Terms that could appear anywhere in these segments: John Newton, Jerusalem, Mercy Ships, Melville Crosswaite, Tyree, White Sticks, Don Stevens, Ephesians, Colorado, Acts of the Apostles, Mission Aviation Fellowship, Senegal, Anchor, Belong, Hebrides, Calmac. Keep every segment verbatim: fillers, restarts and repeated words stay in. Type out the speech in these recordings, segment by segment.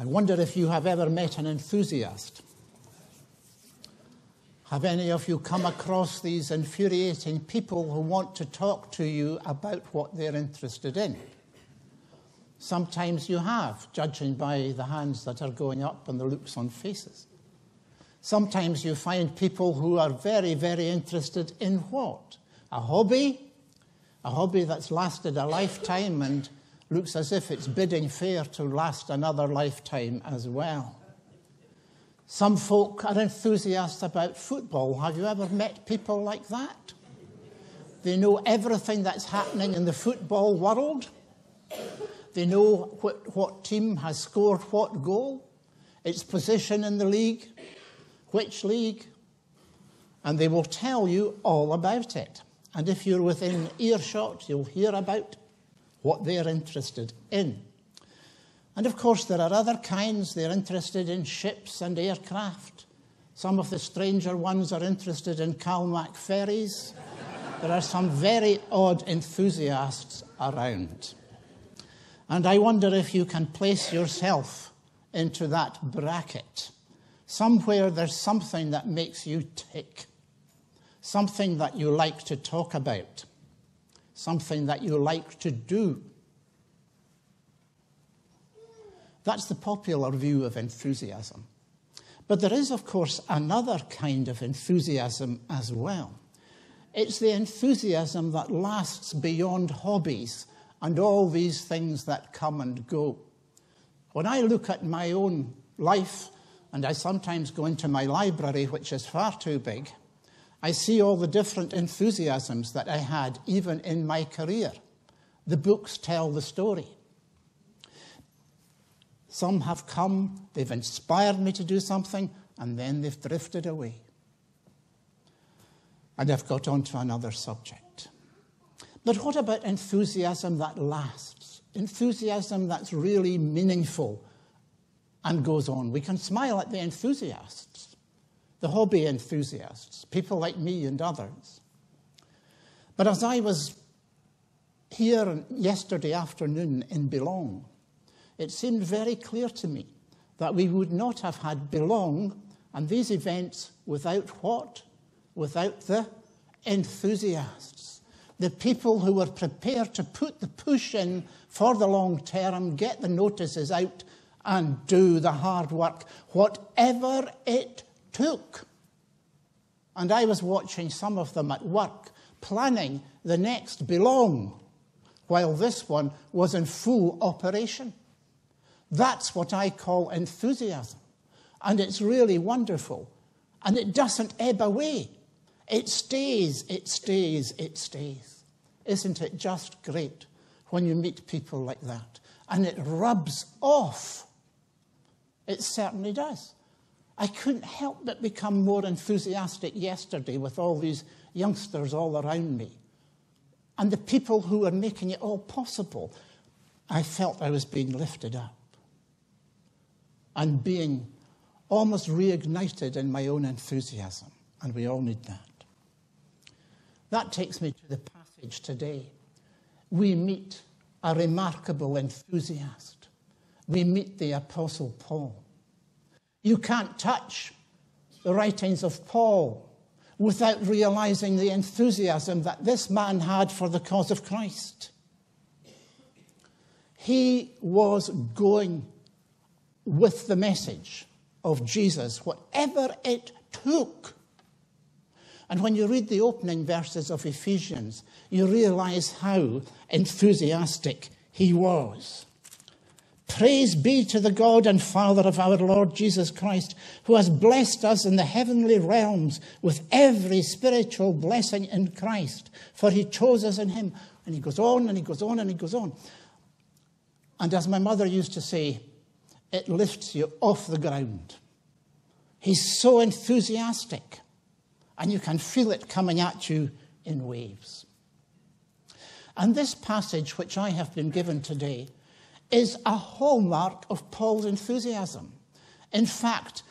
I wonder if you have ever met an enthusiast. Have any of you come across these infuriating people who want to talk to you about what they're interested in? Sometimes you have, judging by the hands that are going up and the looks on faces. Sometimes you find people who are very, very interested in what? A hobby? A hobby that's lasted a lifetime and looks as if it's bidding fair to last another lifetime as well. Some folk are enthusiasts about football. Have you ever met people like that? They know everything that's happening in the football world. They know what, what team has scored what goal, its position in the league, which league, and they will tell you all about it. And if you're within earshot, you'll hear about what they're interested in. And of course, there are other kinds. They're interested in ships and aircraft. Some of the stranger ones are interested in Calmac ferries. There are some very odd enthusiasts around. And I wonder if you can place yourself into that bracket. Somewhere there's something that makes you tick. Something that you like to talk about. Something that you like to do. That's the popular view of enthusiasm. But there is, of course, another kind of enthusiasm as well. It's the enthusiasm that lasts beyond hobbies and all these things that come and go. When I look at my own life, and I sometimes go into my library, which is far too big, I see all the different enthusiasms that I had, even in my career. The books tell the story. Some have come, they've inspired me to do something, and then they've drifted away. And I've got on to another subject. But what about enthusiasm that lasts? Enthusiasm that's really meaningful and goes on. We can smile at the enthusiasts, the hobby enthusiasts, people like me and others. But as I was here yesterday afternoon in Belong, it seemed very clear to me that we would not have had Belong and these events without what? Without the enthusiasts, the people who were prepared to put the push in for the long term, get the notices out and do the hard work, whatever it took. And I was watching some of them at work, planning the next Belong, while this one was in full operation. That's what I call enthusiasm. And it's really wonderful. And it doesn't ebb away. It stays, it stays, it stays. Isn't it just great when you meet people like that? And it rubs off. It certainly does. I couldn't help but become more enthusiastic yesterday with all these youngsters all around me. And the people who are making it all possible. I felt I was being lifted up and being almost reignited in my own enthusiasm, and we all need that. That takes me to the passage today. We meet a remarkable enthusiast. We meet the Apostle Paul. You can't touch the writings of Paul without realizing the enthusiasm that this man had for the cause of Christ. He was going with the message of Jesus, whatever it took. And when you read the opening verses of Ephesians, you realize how enthusiastic he was. Praise be to the God and Father of our Lord Jesus Christ, who has blessed us in the heavenly realms with every spiritual blessing in Christ, for he chose us in him. And he goes on and he goes on and he goes on. And as my mother used to say, it lifts you off the ground. He's so enthusiastic, and you can feel it coming at you in waves. And this passage, which I have been given today, is a hallmark of Paul's enthusiasm. In fact,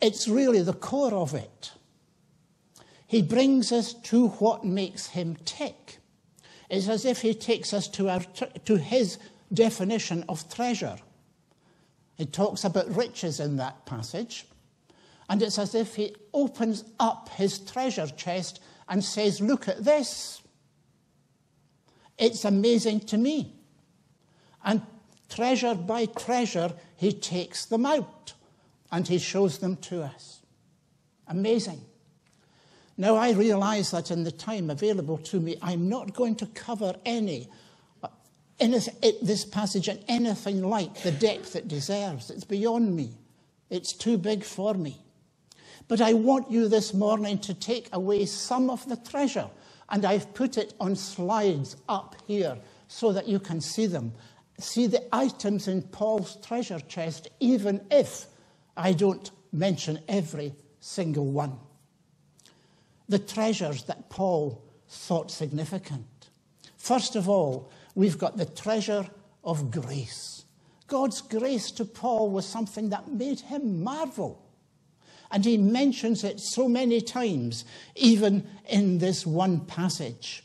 it's really the core of it. He brings us to what makes him tick. It's as if he takes us to, our, to his definition of treasure. It talks about riches in that passage. And it's as if he opens up his treasure chest and says, look at this. It's amazing to me. And treasure by treasure, he takes them out and he shows them to us. Amazing. Now, I realise that in the time available to me, I'm not going to cover any, any this passage in anything like the depth it deserves. It's beyond me. It's too big for me. But I want you this morning to take away some of the treasure, and I've put it on slides up here so that you can see them. See the items in Paul's treasure chest, even if I don't mention every single one. The treasures that Paul thought significant. First of all, we've got the treasure of grace. God's grace to Paul was something that made him marvel. And he mentions it so many times, even in this one passage.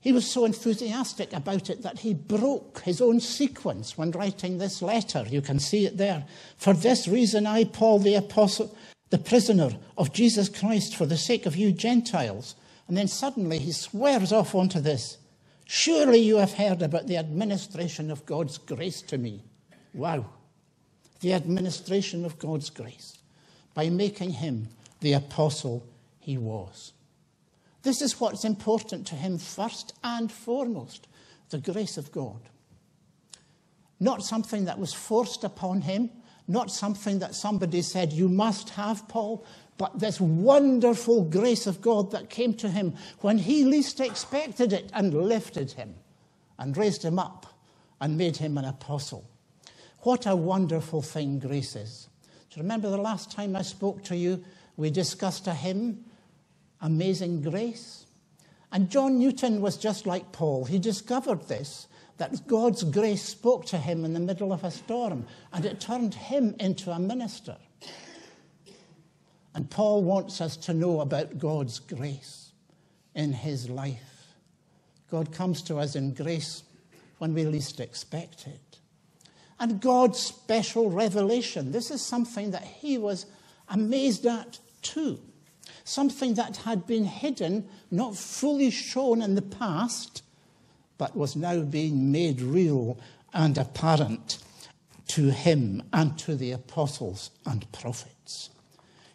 He was so enthusiastic about it that he broke his own sequence when writing this letter. You can see it there. For this reason I, Paul the Apostle, the prisoner of Jesus Christ, for the sake of you Gentiles. And then suddenly he swears off onto this. Surely you have heard about the administration of God's grace to me. Wow. The administration of God's grace by making him the apostle he was. This is what's important to him first and foremost, the grace of God. Not something that was forced upon him, not something that somebody said, you must have, Paul, but this wonderful grace of God that came to him when he least expected it and lifted him and raised him up and made him an apostle. What a wonderful thing grace is. Do you remember the last time I spoke to you, we discussed a hymn, Amazing Grace? And John Newton was just like Paul. He discovered this, that God's grace spoke to him in the middle of a storm, and it turned him into a minister. And Paul wants us to know about God's grace in his life. God comes to us in grace when we least expect it. And God's special revelation. This is something that he was amazed at too. Something that had been hidden, not fully shown in the past, but was now being made real and apparent to him and to the apostles and prophets.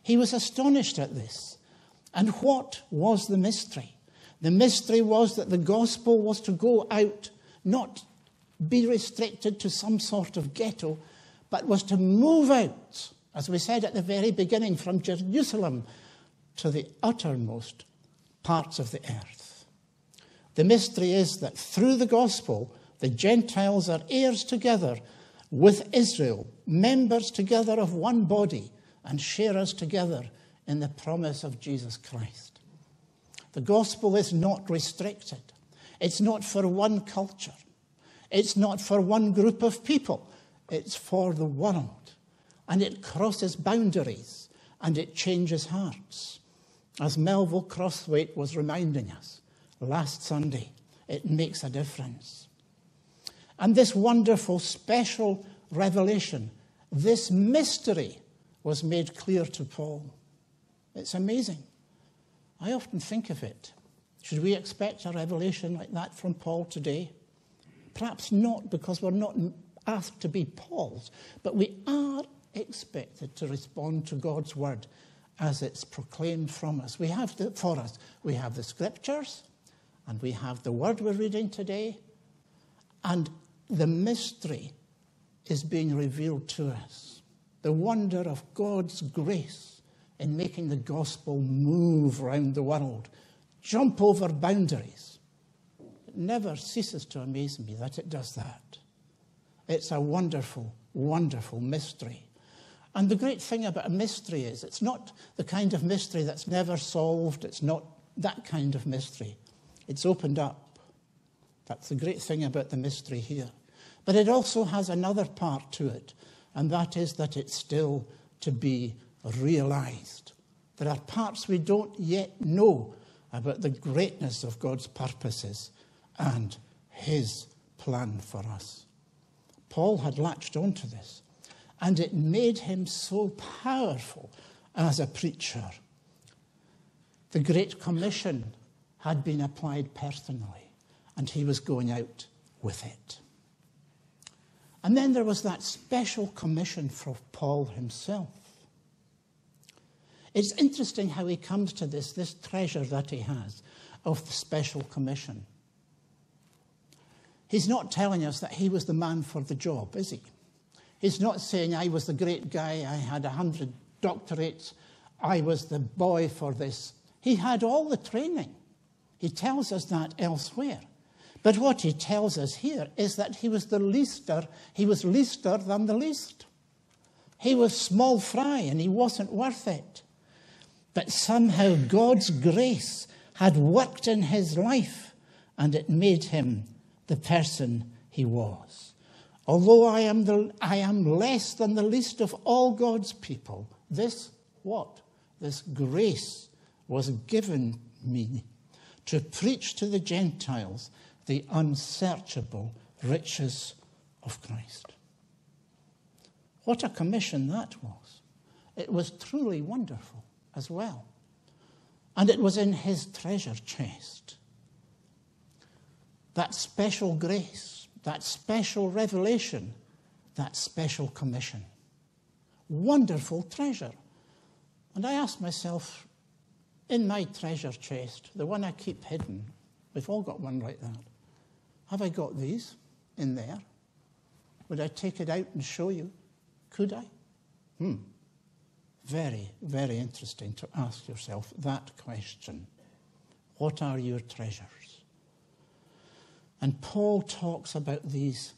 He was astonished at this. And what was the mystery? The mystery was that the gospel was to go out, not be restricted to some sort of ghetto, but was to move out, as we said at the very beginning, from Jerusalem to the uttermost parts of the earth. The mystery is that through the gospel, the Gentiles are heirs together with Israel, members together of one body, and sharers together in the promise of Jesus Christ. The gospel is not restricted. It's not for one culture. It's not for one group of people. It's for the world. And it crosses boundaries and it changes hearts. As Melville Crosswaite was reminding us last Sunday, it makes a difference. And this wonderful special revelation, this mystery, was made clear to Paul. It's amazing. I often think of it. Should we expect a revelation like that from Paul today? Perhaps not, because we're not asked to be Paul's, but we are expected to respond to God's word as it's proclaimed from us. We have the, for us, we have the scriptures, and we have the word we're reading today, and the mystery is being revealed to us. The wonder of God's grace in making the gospel move around the world, jump over boundaries. Never ceases to amaze me that it does that. It's a wonderful, wonderful mystery. And the great thing about a mystery is it's not the kind of mystery that's never solved. It's not that kind of mystery. It's opened up. That's the great thing about the mystery here. But it also has another part to it, and that is that it's still to be realized. There are parts we don't yet know about the greatness of God's purposes and his plan for us. Paul had latched onto this, and it made him so powerful as a preacher. The Great Commission had been applied personally, and he was going out with it. And then there was that special commission for Paul himself. It's interesting how he comes to this, this treasure that he has of the special commission. He's not telling us that he was the man for the job, is he? He's not saying, I was the great guy, I had a hundred doctorates, I was the boy for this. He had all the training. He tells us that elsewhere. But what he tells us here is that he was the leaster, he was leaster than the least. He was small fry and he wasn't worth it. But somehow God's grace had worked in his life and it made him the person he was. Although I am, the, I am less than the least of all God's people, this what? This grace was given me to preach to the Gentiles the unsearchable riches of Christ. What a commission that was. It was truly wonderful as well. And it was in his treasure chest. That special grace, that special revelation, that special commission. Wonderful treasure. And I asked myself, in my treasure chest, the one I keep hidden, we've all got one like that, have I got these in there? Would I take it out and show you? Could I? Hmm. Very, very interesting to ask yourself that question. What are your treasures? And Paul talks about these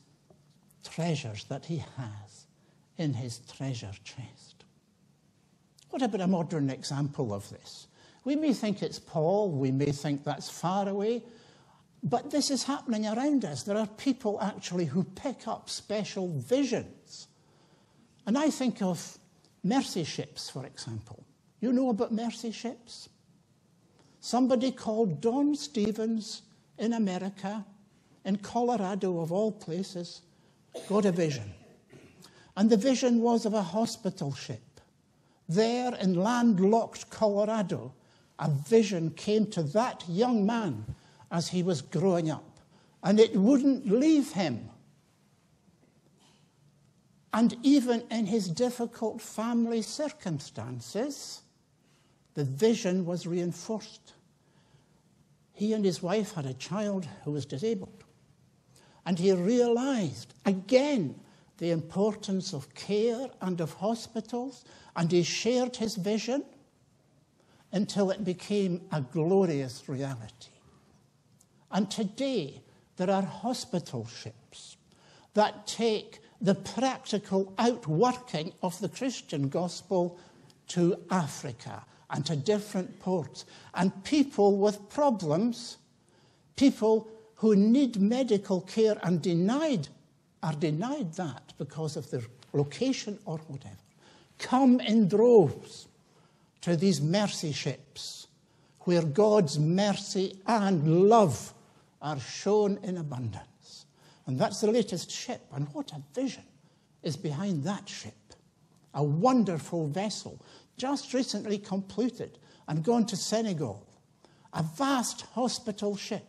treasures that he has in his treasure chest. What about a modern example of this? We may think it's Paul, we may think that's far away, but this is happening around us. There are people actually who pick up special visions. And I think of Mercy Ships, for example. You know about Mercy Ships? Somebody called Don Stevens in America, in Colorado of all places, got a vision. And the vision was of a hospital ship. There in landlocked Colorado, a vision came to that young man as he was growing up, and it wouldn't leave him. And even in his difficult family circumstances, the vision was reinforced. He and his wife had a child who was disabled. And he realized, again, the importance of care and of hospitals, and he shared his vision until it became a glorious reality. And today, there are hospital ships that take the practical outworking of the Christian gospel to Africa and to different ports. And people with problems, people who need medical care and denied, are denied that because of their location or whatever, come in droves to these mercy ships where God's mercy and love are shown in abundance. And that's the latest ship, and what a vision is behind that ship. A wonderful vessel, just recently completed and gone to Senegal. A vast hospital ship.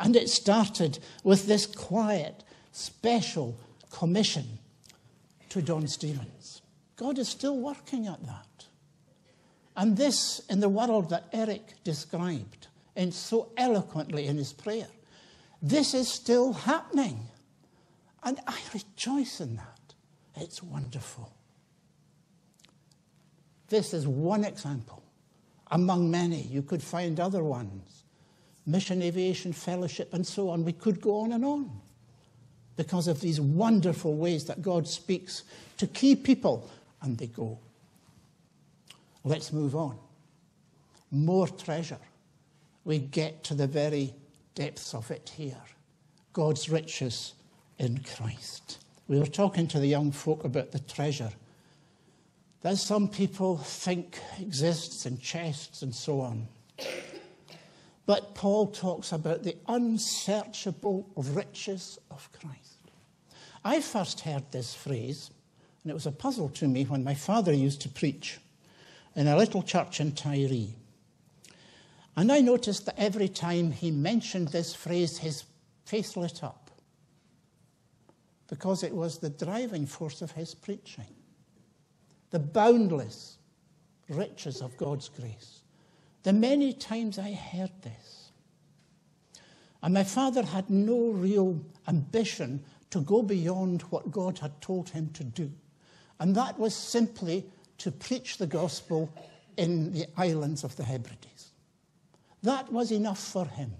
And it started with this quiet, special commission to Don Stevens. God is still working at that. And this, in the world that Eric described, and so eloquently in his prayer, this is still happening, and I rejoice in that. It's wonderful. This is one example among many. You could find other ones. Mission Aviation Fellowship and so on. We could go on and on because of these wonderful ways that God speaks to key people, and they go. Let's move on. More treasure. We get to the very depths of it here. God's riches in Christ. We were talking to the young folk about the treasure that some people think exists in chests and so on. But Paul talks about the unsearchable riches of Christ. I first heard this phrase, and it was a puzzle to me, when my father used to preach in a little church in Tyree. And I noticed that every time he mentioned this phrase, his face lit up, because it was the driving force of his preaching. The boundless riches of God's grace. The many times I heard this. And my father had no real ambition to go beyond what God had told him to do. And that was simply to preach the gospel in the islands of the Hebrides. That was enough for him.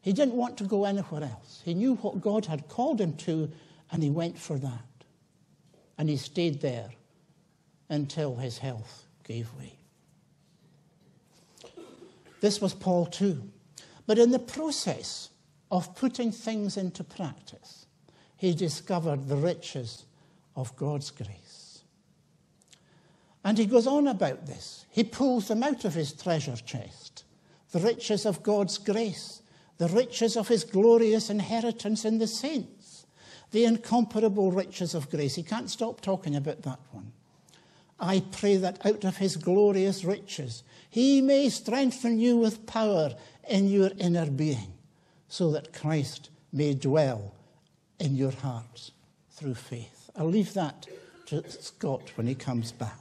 He didn't want to go anywhere else. He knew what God had called him to, and he went for that. And he stayed there until his health gave way. This was Paul too. But in the process of putting things into practice, he discovered the riches of God's grace. And he goes on about this. He pulls them out of his treasure chest, the riches of God's grace, the riches of his glorious inheritance in the saints, the incomparable riches of grace. He can't stop talking about that one. I pray that out of his glorious riches, he may strengthen you with power in your inner being, so that Christ may dwell in your hearts through faith. I'll leave that to Scott when he comes back.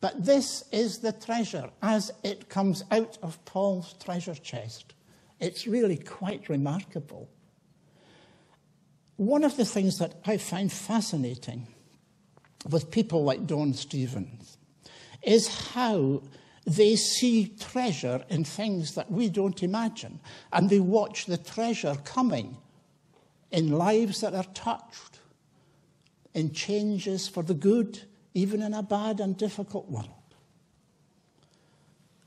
But this is the treasure as it comes out of Paul's treasure chest. It's really quite remarkable. One of the things that I find fascinating with people like Don Stevens is how they see treasure in things that we don't imagine, and they watch the treasure coming in lives that are touched, in changes for the good, even in a bad and difficult world.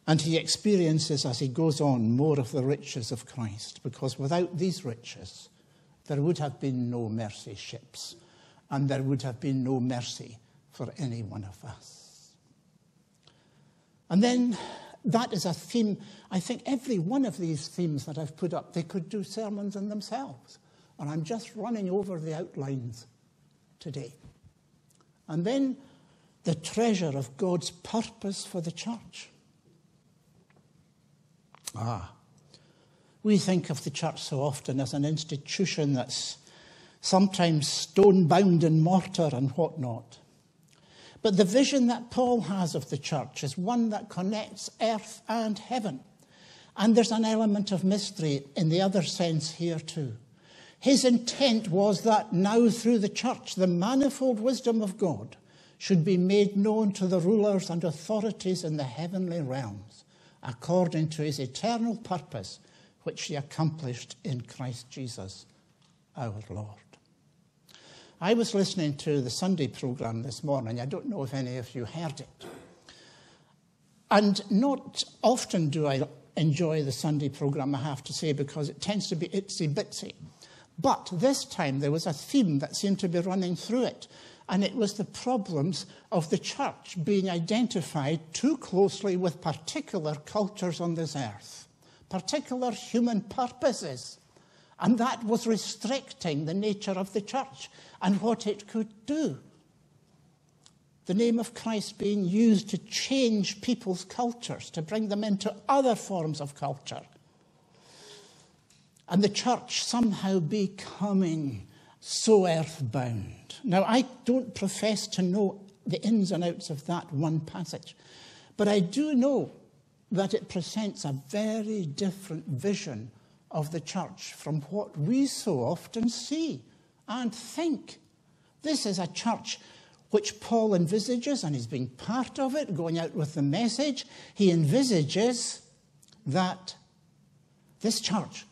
And he experiences, as he goes on, more of the riches of Christ, because without these riches, there would have been no mercy ships, and there would have been no mercy for any one of us. And then that is a theme. I think every one of these themes that I've put up, they could do sermons in themselves. And I'm just running over the outlines today. And then the treasure of God's purpose for the church. Ah, we think of the church so often as an institution that's sometimes stone-bound in mortar and whatnot. But the vision that Paul has of the church is one that connects earth and heaven. And there's an element of mystery in the other sense here too. His intent was that now through the church, the manifold wisdom of God should be made known to the rulers and authorities in the heavenly realms, according to his eternal purpose, which he accomplished in Christ Jesus, our Lord. I was listening to the Sunday programme this morning. I don't know if any of you heard it. And not often do I enjoy the Sunday programme, I have to say, because it tends to be itsy-bitsy. But this time there was a theme that seemed to be running through it, and it was the problems of the church being identified too closely with particular cultures on this earth, particular human purposes. And that was restricting the nature of the church and what it could do. The name of Christ being used to change people's cultures, to bring them into other forms of culture. And the church somehow becoming so earthbound. Now, I don't profess to know the ins and outs of that one passage, but I do know that it presents a very different vision of the church from what we so often see and think. This is a church which Paul envisages, and he's been part of it, going out with the message. He envisages that this church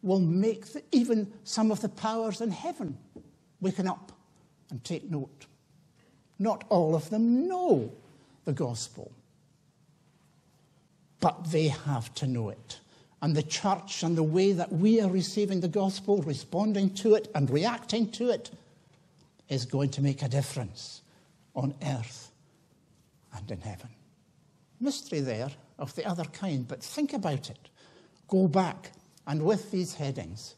will make the, even some of the powers in heaven waken up and take note. Not all of them know the gospel, but they have to know it. And the church and the way that we are receiving the gospel, responding to it and reacting to it, is going to make a difference on earth and in heaven. Mystery there of the other kind, but think about it. Go back, and with these headings,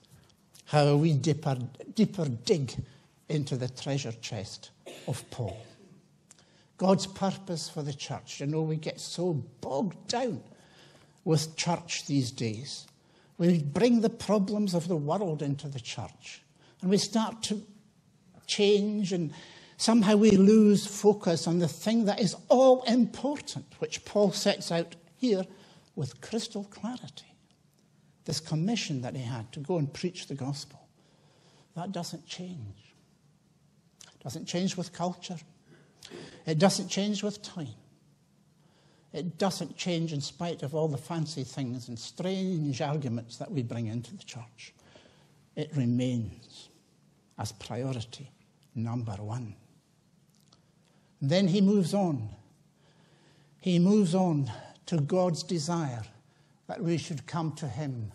how we deeper, deeper dig into the treasure chest of Paul. God's purpose for the church. You know, we get so bogged down with church these days. We bring the problems of the world into the church, and we start to change, and somehow we lose focus on the thing that is all important, which Paul sets out here with crystal clarity. This commission that he had to go and preach the gospel. That doesn't change. It doesn't change with culture. It doesn't change with time. It doesn't change in spite of all the fancy things and strange arguments that we bring into the church. It remains as priority number one. And then he moves on. He moves on to God's desire that we should come to him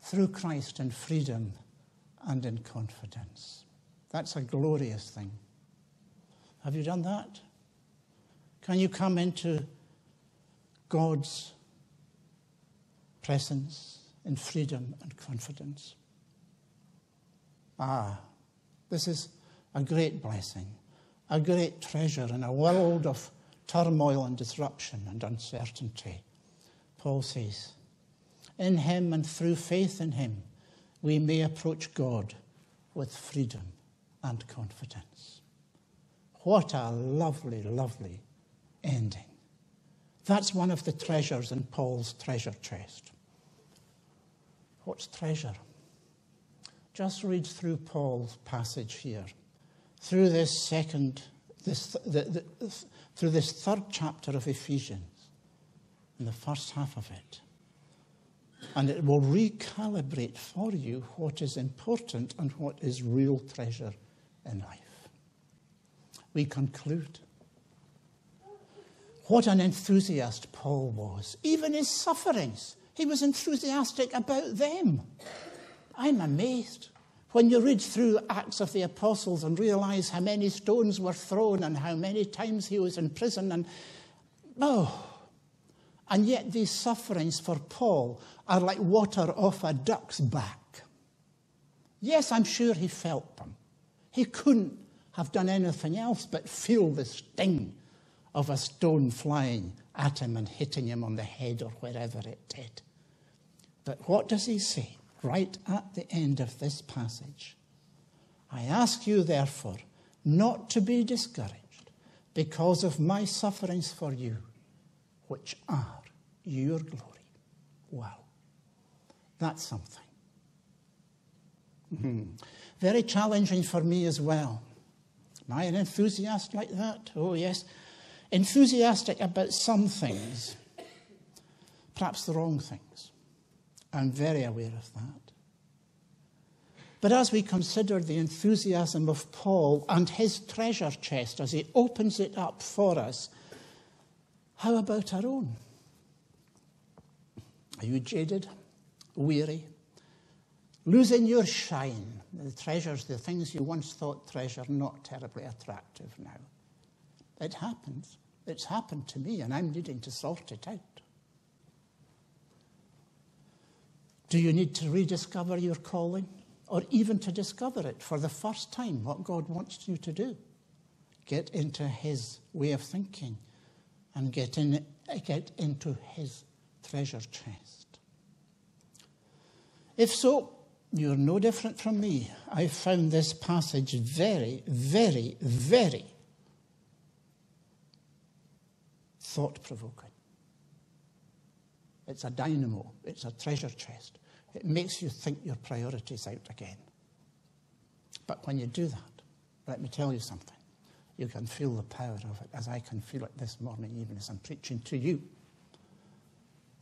through Christ in freedom and in confidence. That's a glorious thing. Have you done that? Can you come into God's presence in freedom and confidence? Ah, this is a great blessing, a great treasure in a world of turmoil and disruption and uncertainty. Paul says, in him and through faith in him, we may approach God with freedom and confidence. What a lovely, lovely ending. That's one of the treasures in Paul's treasure chest. What's treasure? Just read through Paul's passage here, through this second, this, the, the, through this third chapter of Ephesians, in the first half of it. And it will recalibrate for you what is important and what is real treasure in life. We conclude. What an enthusiast Paul was. Even his sufferings, he was enthusiastic about them. I'm amazed when you read through Acts of the Apostles and realize how many stones were thrown and how many times he was in prison. And, oh, and yet these sufferings for Paul are like water off a duck's back. Yes, I'm sure he felt them. He couldn't have done anything else but feel the sting of a stone flying at him and hitting him on the head or wherever it did. But what does he say right at the end of this passage? I ask you, therefore, not to be discouraged because of my sufferings for you, which are your glory. Wow. That's something. Mm-hmm. Very challenging for me as well. Am I an enthusiast like that? Oh, yes. Enthusiastic about some things, perhaps the wrong things. I'm very aware of that. But as we consider the enthusiasm of Paul and his treasure chest as he opens it up for us, how about our own? Are you jaded, weary, losing your shine? The treasures, the things you once thought treasure, not terribly attractive now. It happens. It's happened to me, and I'm needing to sort it out. Do you need to rediscover your calling, or even to discover it for the first time, what God wants you to do? Get into his way of thinking and get, in, get into his treasure chest. If so, you're no different from me. I found this passage very, very, very thought-provoking. It's a dynamo. It's a treasure chest. It makes you think your priorities out again. But when you do that, let me tell you something. You can feel the power of it, as I can feel it this morning, even as I'm preaching to you.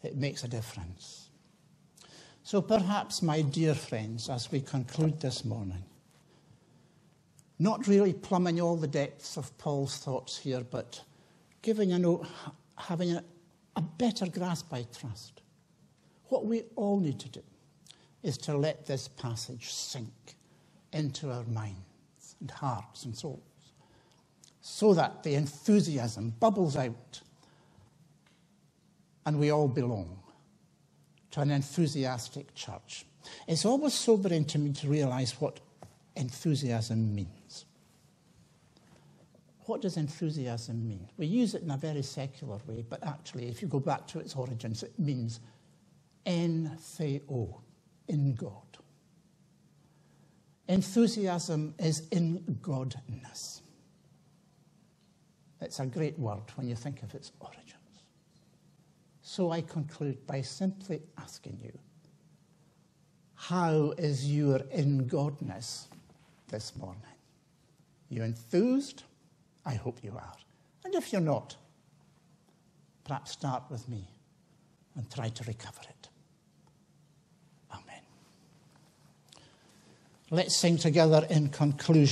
It makes a difference. So perhaps, my dear friends, as we conclude this morning, not really plumbing all the depths of Paul's thoughts here, but giving a, having a, a better grasp, I trust. What we all need to do is to let this passage sink into our minds and hearts and souls, so that the enthusiasm bubbles out and we all belong to an enthusiastic church. It's always sobering to me to realise what enthusiasm means. what does enthusiasm mean? We use it in a very secular way, but actually, if you go back to its origins, it means en theo, in God. Enthusiasm is in Godness. It's a great word when you think of its origins. So I conclude by simply asking you, how is your in-Godness this morning? You enthused? I hope you are. And if you're not, perhaps start with me and try to recover it. Amen. Let's sing together in conclusion.